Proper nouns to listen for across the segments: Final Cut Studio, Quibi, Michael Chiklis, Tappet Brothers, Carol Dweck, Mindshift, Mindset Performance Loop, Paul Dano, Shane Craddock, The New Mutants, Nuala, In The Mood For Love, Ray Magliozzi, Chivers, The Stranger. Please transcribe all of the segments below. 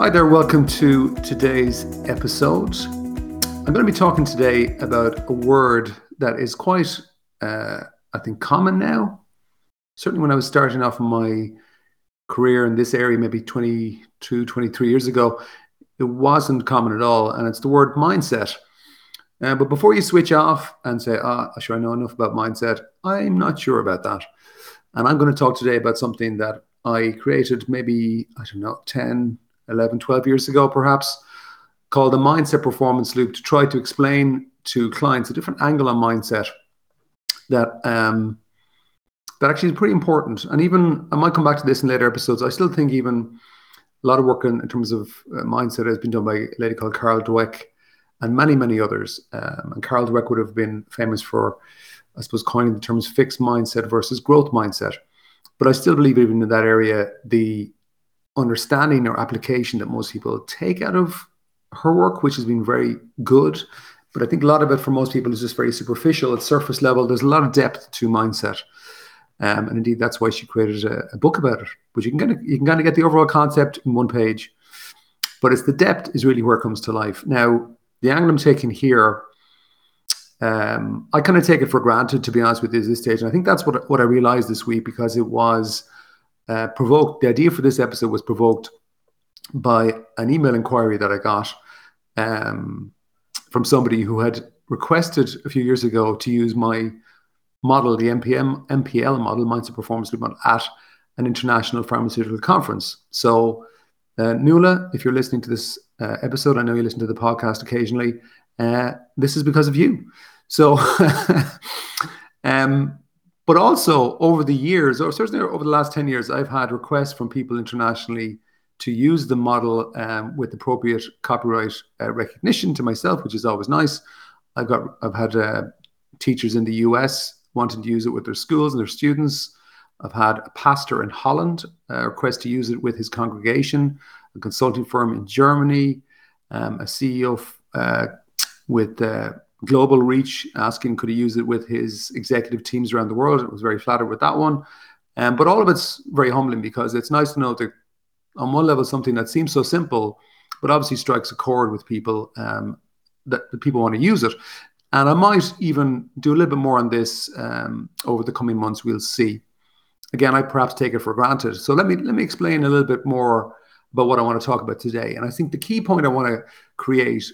Hi there, welcome to today's episode. I'm going to be talking today about a word that is quite, common now. Certainly when I was starting off my career in this area, maybe 22, 23 years ago, it wasn't common at all, and it's the word mindset. But before you switch off and say, sure, I know enough about mindset, I'm not sure about that. And I'm going to talk today about something that I created maybe, 11, 12 years ago perhaps, called the Mindset Performance Loop, to try to explain to clients a different angle on mindset that actually is pretty important. And even, I might come back to this in later episodes, I still think even a lot of work in terms of mindset has been done by a lady called Carol Dweck and many, many others. And Carol Dweck would have been famous for, I suppose, coining the terms fixed mindset versus growth mindset. But I still believe even in that area, the understanding or application that most people take out of her work, which has been very good, but I think a lot of it for most people is just very superficial. At surface level, there's a lot of depth to mindset, and indeed that's why she created a book about it, which you can kind of get the overall concept in one page, but it's the depth is really where it comes to life. Now, the angle I'm taking here, I kind of take it for granted, to be honest with you, at this stage, and I think that's what I realized this week, because it was provoked. The idea for this episode was provoked by an email inquiry that I got from somebody who had requested a few years ago to use my model, the MPL model, Mindset Performance Loop model, at an international pharmaceutical conference. So Nuala, if you're listening to this episode, I know you listen to the podcast occasionally, this is because of you. So but also over the years, or certainly over the last 10 years, I've had requests from people internationally to use the model with appropriate copyright recognition to myself, which is always nice. I've had teachers in the US wanting to use it with their schools and their students. I've had a pastor in Holland request to use it with his congregation, a consulting firm in Germany, a CEO with global reach asking could he use it with his executive teams around the world. I was very flattered with that one, but all of it's very humbling, because it's nice to know that on one level something that seems so simple but obviously strikes a chord with people, that the people want to use it. And I might even do a little bit more on this over the coming months. We'll see. Again, I perhaps take it for granted, so let me explain a little bit more about what I want to talk about today. And I think the key point I want to create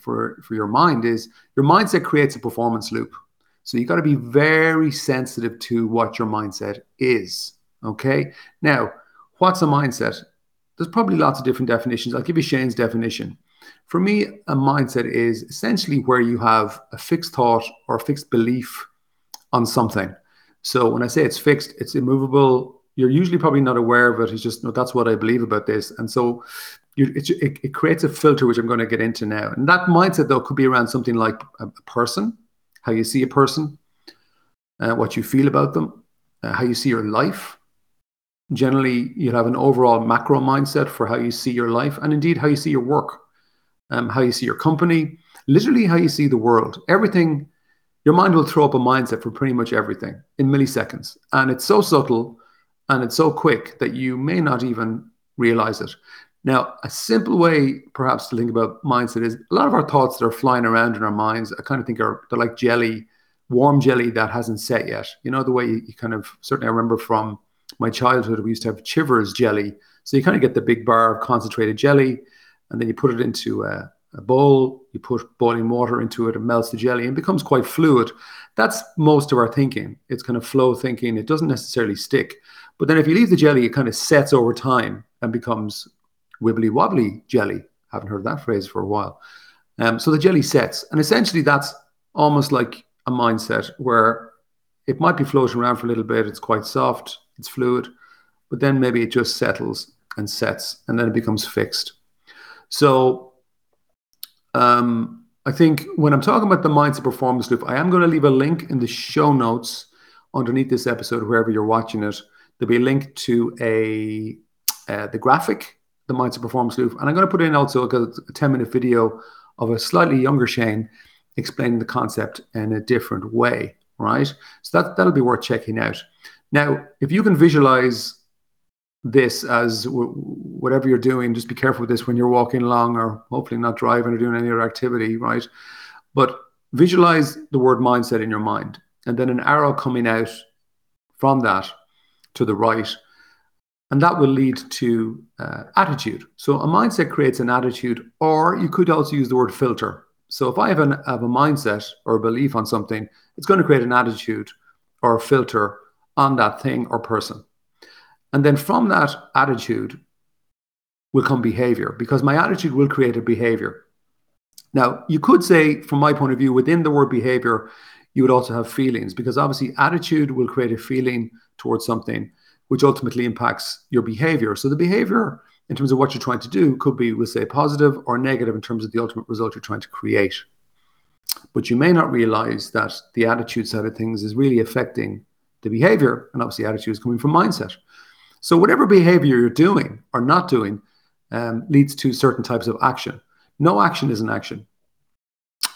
for your mind is your mindset creates a performance loop. So you got to be very sensitive to what your mindset is. Okay. Now, what's a mindset? There's probably lots of different definitions. I'll give you Shane's definition. For me, a mindset is essentially where you have a fixed thought or a fixed belief on something. So when I say it's fixed, it's immovable. You're usually probably not aware of it. It's just, no, that's what I believe about this. And so it creates a filter, which I'm going to get into now. And that mindset, though, could be around something like a person, how you see a person, what you feel about them, how you see your life. Generally, you'll have an overall macro mindset for how you see your life, and indeed how you see your work, how you see your company, literally how you see the world. Everything, your mind will throw up a mindset for pretty much everything in milliseconds. And it's so subtle and it's so quick that you may not even realize it. Now, a simple way perhaps to think about mindset is a lot of our thoughts that are flying around in our minds, I kind of think they're like jelly, warm jelly that hasn't set yet. You know, the way you kind of, certainly I remember from my childhood, we used to have Chivers jelly. So you kind of get the big bar of concentrated jelly, and then you put it into a bowl, you put boiling water into it, and melts the jelly and becomes quite fluid. That's most of our thinking. It's kind of flow thinking. It doesn't necessarily stick. But then if you leave the jelly, it kind of sets over time and becomes wibbly wobbly jelly. Haven't heard that phrase for a while. So the jelly sets, and essentially that's almost like a mindset, where it might be floating around for a little bit. It's quite soft, it's fluid, but then maybe it just settles and sets, and then it becomes fixed. So I think when I'm talking about the Mindset Performance Loop, I am going to leave a link in the show notes underneath this episode, wherever you're watching it. There'll be a link to the graphic, the Mindset Performance Loop. And I'm going to put in also a 10-minute video of a slightly younger Shane explaining the concept in a different way, right? So that'll be worth checking out. Now, if you can visualize this as whatever you're doing, just be careful with this when you're walking along or hopefully not driving or doing any other activity, right? But visualize the word mindset in your mind and then an arrow coming out from that to the right. And that will lead to attitude. So a mindset creates an attitude, or you could also use the word filter. So if I have a mindset or a belief on something, it's going to create an attitude or a filter on that thing or person. And then from that attitude will come behavior, because my attitude will create a behavior. Now, you could say, from my point of view, within the word behavior, you would also have feelings, because obviously attitude will create a feeling towards something, which ultimately impacts your behavior. So the behavior, in terms of what you're trying to do, could be, we'll say, positive or negative in terms of the ultimate result you're trying to create. But you may not realize that the attitude side of things is really affecting the behavior, and obviously attitude is coming from mindset. So whatever behavior you're doing or not doing leads to certain types of action. No action is an action.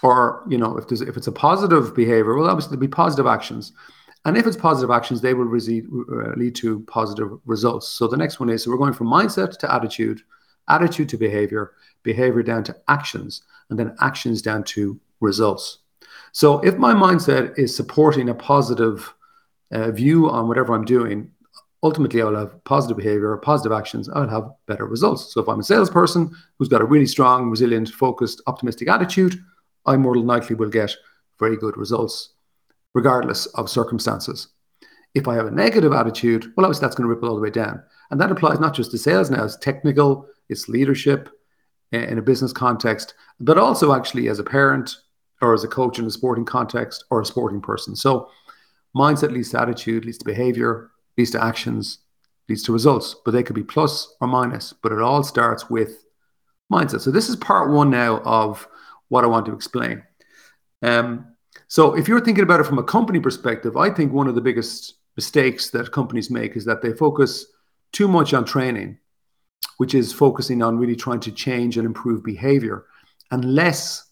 Or, you know, if it's a positive behavior, well, obviously there'll be positive actions. And if it's positive actions, they will lead to positive results. So the next one is, so we're going from mindset to attitude, attitude to behavior, behavior down to actions, and then actions down to results. So if my mindset is supporting a positive view on whatever I'm doing, ultimately, I will have positive behavior, positive actions. I'll have better results. So if I'm a salesperson who's got a really strong, resilient, focused, optimistic attitude, I more than likely will get very good results, regardless of circumstances. If I have a negative attitude, well, obviously that's going to ripple all the way down. And that applies not just to sales now. It's technical, it's leadership in a business context, but also actually as a parent or as a coach in a sporting context or a sporting person. So mindset leads to attitude, leads to behavior, leads to actions, leads to results, but they could be plus or minus, but it all starts with mindset. So this is part one now of what I want to explain. So if you're thinking about it from a company perspective, I think one of the biggest mistakes that companies make is that they focus too much on training, which is focusing on really trying to change and improve behavior, and less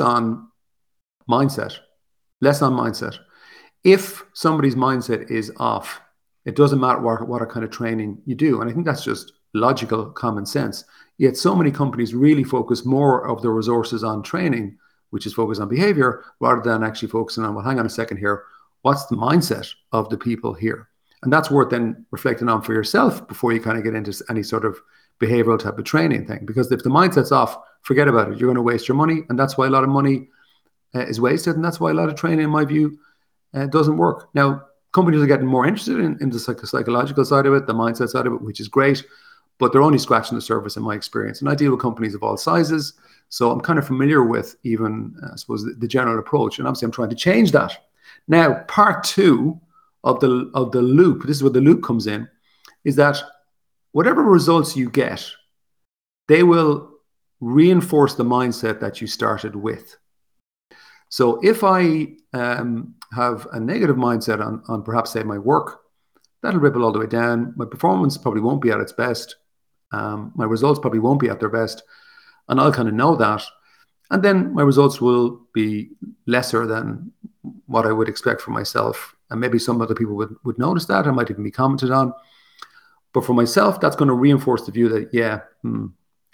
on mindset, If somebody's mindset is off, it doesn't matter what kind of training you do. And I think that's just logical common sense. Yet so many companies really focus more of their resources on training, which is focused on behavior, rather than actually focusing on, well, hang on a second here, what's the mindset of the people here? And that's worth then reflecting on for yourself before you kind of get into any sort of behavioral type of training thing. Because if the mindset's off, forget about it. You're going to waste your money. And that's why a lot of money is wasted. And that's why a lot of training, in my view, it doesn't work. Now, companies are getting more interested in the psychological side of it, the mindset side of it, which is great, but they're only scratching the surface in my experience. And I deal with companies of all sizes, so I'm kind of familiar with even, I suppose, the general approach. And obviously, I'm trying to change that. Now, part two of the loop, this is where the loop comes in, is that whatever results you get, they will reinforce the mindset that you started with. So if I have a negative mindset on perhaps, say, my work, that'll ripple all the way down. My performance probably won't be at its best. My results probably won't be at their best. And I'll kind of know that. And then my results will be lesser than what I would expect for myself. And maybe some other people would notice that. I might even be commented on. But for myself, that's going to reinforce the view that,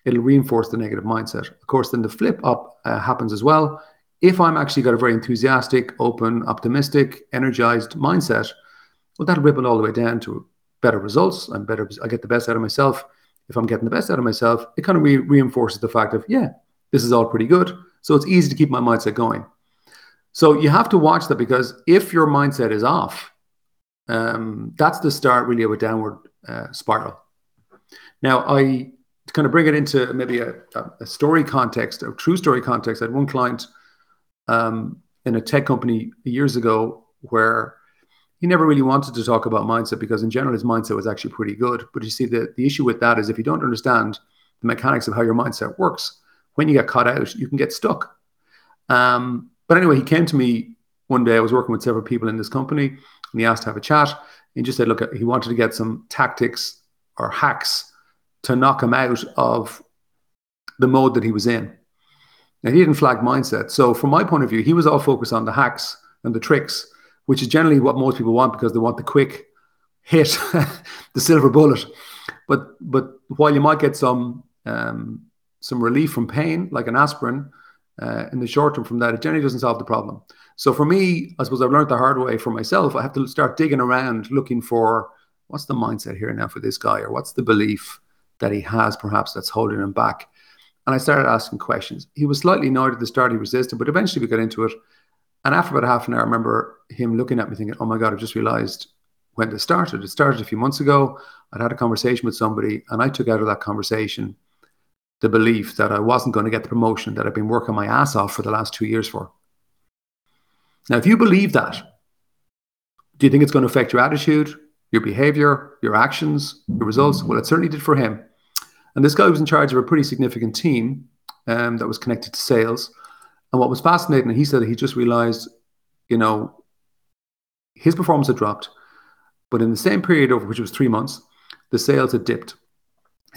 it'll reinforce the negative mindset. Of course, then the flip up happens as well. If I'm actually got a very enthusiastic, open, optimistic, energized mindset, well, that'll ripple all the way down to better results and better. I get the best out of myself. If I'm getting the best out of myself, it kind of reinforces the fact of, this is all pretty good. So it's easy to keep my mindset going. So you have to watch that, because if your mindset is off, that's the start really of a downward spiral. Now, to kind of bring it into maybe a story context, a true story context, I had one client in a tech company years ago where he never really wanted to talk about mindset, because in general his mindset was actually pretty good. But you see, the issue with that is if you don't understand the mechanics of how your mindset works, when you get caught out, you can get stuck. But anyway, he came to me one day. I was working with several people in this company, and he asked to have a chat. He just said, look, he wanted to get some tactics or hacks to knock him out of the mode that he was in. And he didn't flag mindset. So from my point of view, he was all focused on the hacks and the tricks, which is generally what most people want because they want the quick hit, the silver bullet. But while you might get some relief from pain, like an aspirin, in the short term from that, it generally doesn't solve the problem. So for me, I suppose I've learned the hard way for myself. I have to start digging around, looking for what's the mindset here now for this guy, or what's the belief that he has perhaps that's holding him back. And I started asking questions. He was slightly annoyed at the start, he resisted, but eventually we got into it. And after about half an hour, I remember him looking at me thinking, oh my God, I've just realized when this started. It started a few months ago. I'd had a conversation with somebody, and I took out of that conversation the belief that I wasn't going to get the promotion that I've been working my ass off for the last 2 years for. Now, if you believe that, do you think it's going to affect your attitude, your behavior, your actions, your results? Well, it certainly did for him. And this guy was in charge of a pretty significant team that was connected to sales. And what was fascinating, he said that he just realized, you know, his performance had dropped, but in the same period of which was 3 months, the sales had dipped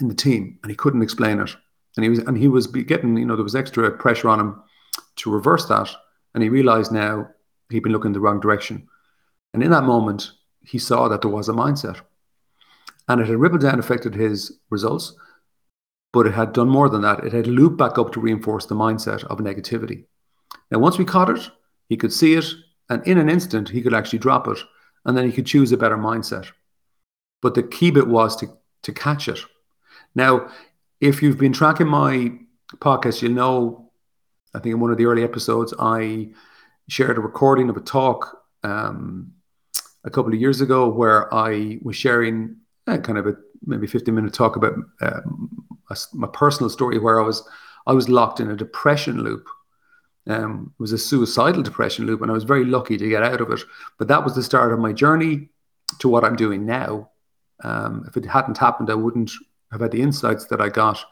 in the team, and he couldn't explain it. And he was getting, you know, there was extra pressure on him to reverse that. And he realized now he'd been looking in the wrong direction. And in that moment, he saw that there was a mindset, and it had rippled down, affected his results. But it had done more than that. It had looped back up to reinforce the mindset of negativity. Now, once we caught it, he could see it, and in an instant, he could actually drop it, and then he could choose a better mindset. But the key bit was to catch it. Now, if you've been tracking my podcast, you'll know, I think in one of the early episodes, I shared a recording of a talk a couple of years ago where I was sharing kind of a maybe 15-minute talk about my personal story where I was locked in a depression loop. It was a suicidal depression loop, and I was very lucky to get out of it. But that was the start of my journey to what I'm doing now. If it hadn't happened, I wouldn't have had the insights that I got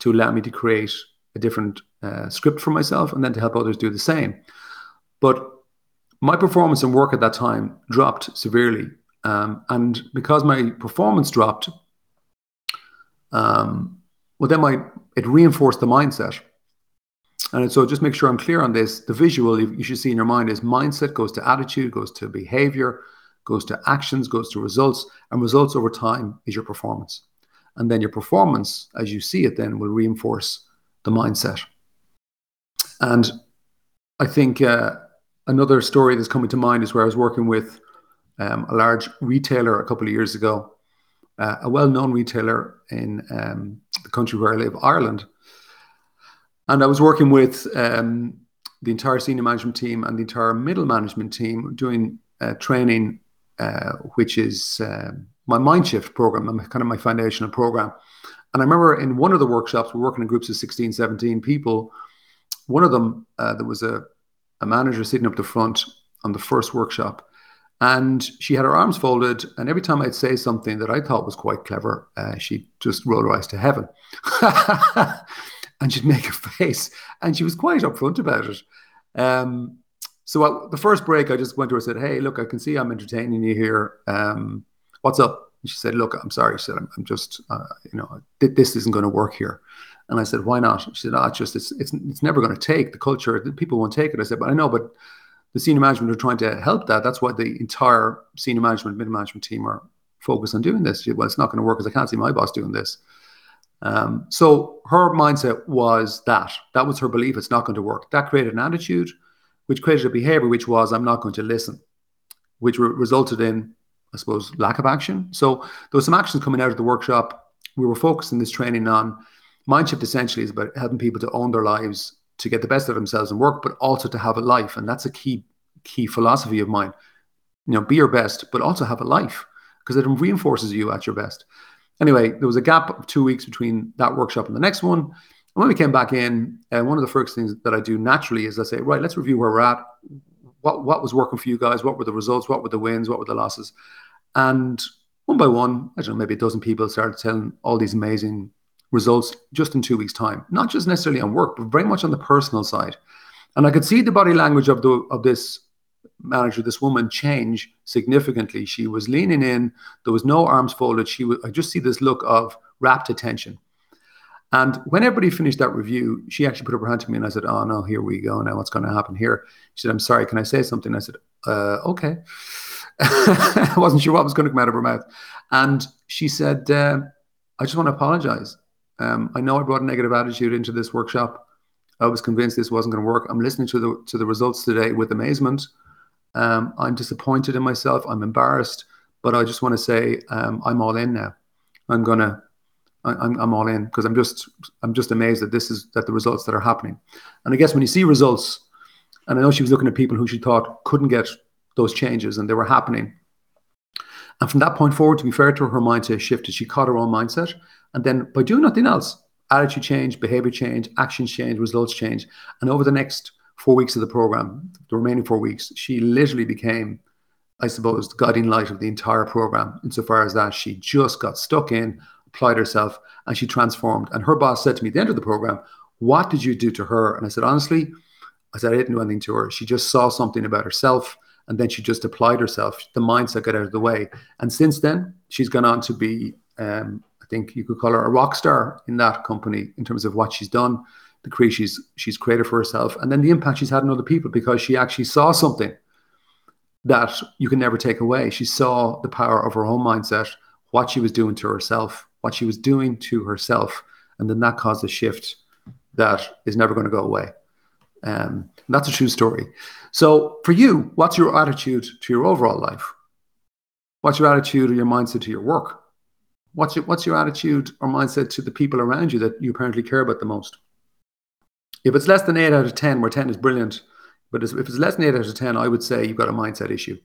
to allow me to create a different script for myself and then to help others do the same. But my performance and work at that time dropped severely. And because my performance dropped, it reinforced the mindset. And so just make sure I'm clear on this. The visual you should see in your mind is mindset goes to attitude, goes to behavior, goes to actions, goes to results. And results over time is your performance. And then your performance, as you see it then, will reinforce the mindset. And I think another story that's coming to mind is where I was working with a large retailer a couple of years ago. A well-known retailer in the country where I live, Ireland. And I was working with the entire senior management team and the entire middle management team doing training, which is my Mindshift program, kind of my foundational program. And I remember in one of the workshops, we're working in groups of 16, 17 people. One of them, there was a manager sitting up the front on the first workshop. And she had her arms folded, and every time I'd say something that I thought was quite clever, she'd just roll her eyes to heaven. And she'd make a face, and she was quite upfront about it. So at the first break, I just went to her and said, hey, look, I can see I'm entertaining you here. What's up? And she said, look, I'm sorry. She said, I'm just, you know, this isn't going to work here. And I said, why not? She said, it's never going to take. The culture, people won't take it. I said, but I know, but the senior management are trying to help that. That's why the entire senior management, middle management team are focused on doing this. Well, it's not going to work because I can't see my boss doing this. So her mindset was that. That was her belief. It's not going to work. That created an attitude, which created a behavior, which was I'm not going to listen, which resulted in, I suppose, lack of action. So there was some actions coming out of the workshop. We were focusing this training on Mindshift essentially is about helping people to own their lives, to get the best of themselves in work, but also to have a life. And that's a key philosophy of mine. You know, be your best, but also have a life because it reinforces you at your best. Anyway, there was a gap of 2 weeks between that workshop and the next one. And when we came back in, one of the first things that I do naturally is I say, right, let's review where we're at. What was working for you guys? What were the results? What were the wins? What were the losses? And one by one, I don't know, maybe a dozen people started telling all these amazing results just in 2 weeks' time, not just necessarily on work, but very much on the personal side. And I could see the body language of this manager, this woman, change significantly. She was leaning in. There was no arms folded. I just see this look of rapt attention. And when everybody finished that review, she actually put up her hand to me and I said, oh no, here we go now, what's going to happen here? She said, I'm sorry, can I say something? I said, okay. I wasn't sure what was going to come out of her mouth. And she said, I just want to apologize. I know I brought a negative attitude into this workshop. I was convinced this wasn't going to work. I'm listening to the results today with amazement. I'm disappointed in myself. I'm embarrassed, but I just want to say I'm all in now. I'm all in because I'm just amazed that the results that are happening. And I guess when you see results, and I know she was looking at people who she thought couldn't get those changes, and they were happening. And from that point forward, to be fair to her, mindset shifted. She caught her own mindset, and then by doing nothing else, attitude change, behavior change, actions change, results change. And over the next 4 weeks of the program, the remaining 4 weeks, she literally became, I suppose, the guiding light of the entire program, insofar as that she just got stuck in, applied herself, and she transformed. And her boss said to me at the end of the program, what did you do to her? And I said, honestly, I didn't do anything to her. She just saw something about herself, and then she just applied herself. The mindset got out of the way. And since then, she's gone on to be, I think you could call her a rock star in that company in terms of what she's done, the creation she's created for herself, and then the impact she's had on other people, because she actually saw something that you can never take away. She saw the power of her own mindset, what she was doing to herself, and then that caused a shift that is never going to go away. That's a true story. So for you, what's your attitude to your overall life? What's your attitude or your mindset to your work? What's your attitude or mindset to the people around you that you apparently care about the most? If it's less than 8 out of 10, where 10 is brilliant, but if it's less than 8 out of 10, I would say you've got a mindset issue.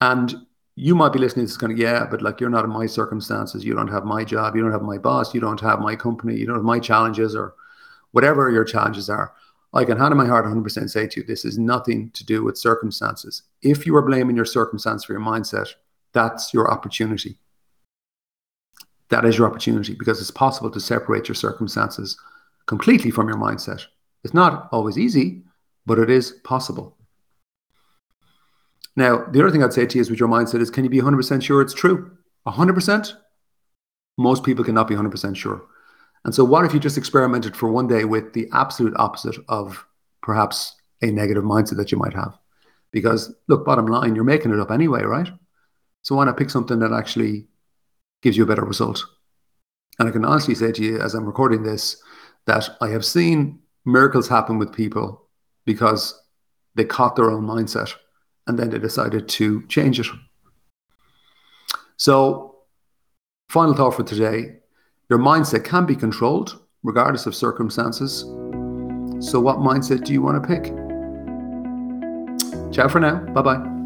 And you might be listening to this going, yeah, but like, you're not in my circumstances. You don't have my job. You don't have my boss. You don't have my company. You don't have my challenges, or whatever your challenges are. I can hand in my heart 100% say to you, this is nothing to do with circumstances. If you are blaming your circumstance for your mindset, that's your opportunity. That is your opportunity, because it's possible to separate your circumstances completely from your mindset. It's not always easy, but it is possible. Now, the other thing I'd say to you is with your mindset is, can you be 100% sure it's true? 100%? Most people cannot be 100% sure. And so what if you just experimented for one day with the absolute opposite of perhaps a negative mindset that you might have? Because look, bottom line, you're making it up anyway, right? So why not pick something that actually gives you a better result? And I can honestly say to you, as I'm recording this, that I have seen miracles happen with people because they caught their own mindset and then they decided to change it. So, final thought for today. Your mindset can be controlled regardless of circumstances. So what mindset do you want to pick? Ciao for now. Bye-bye.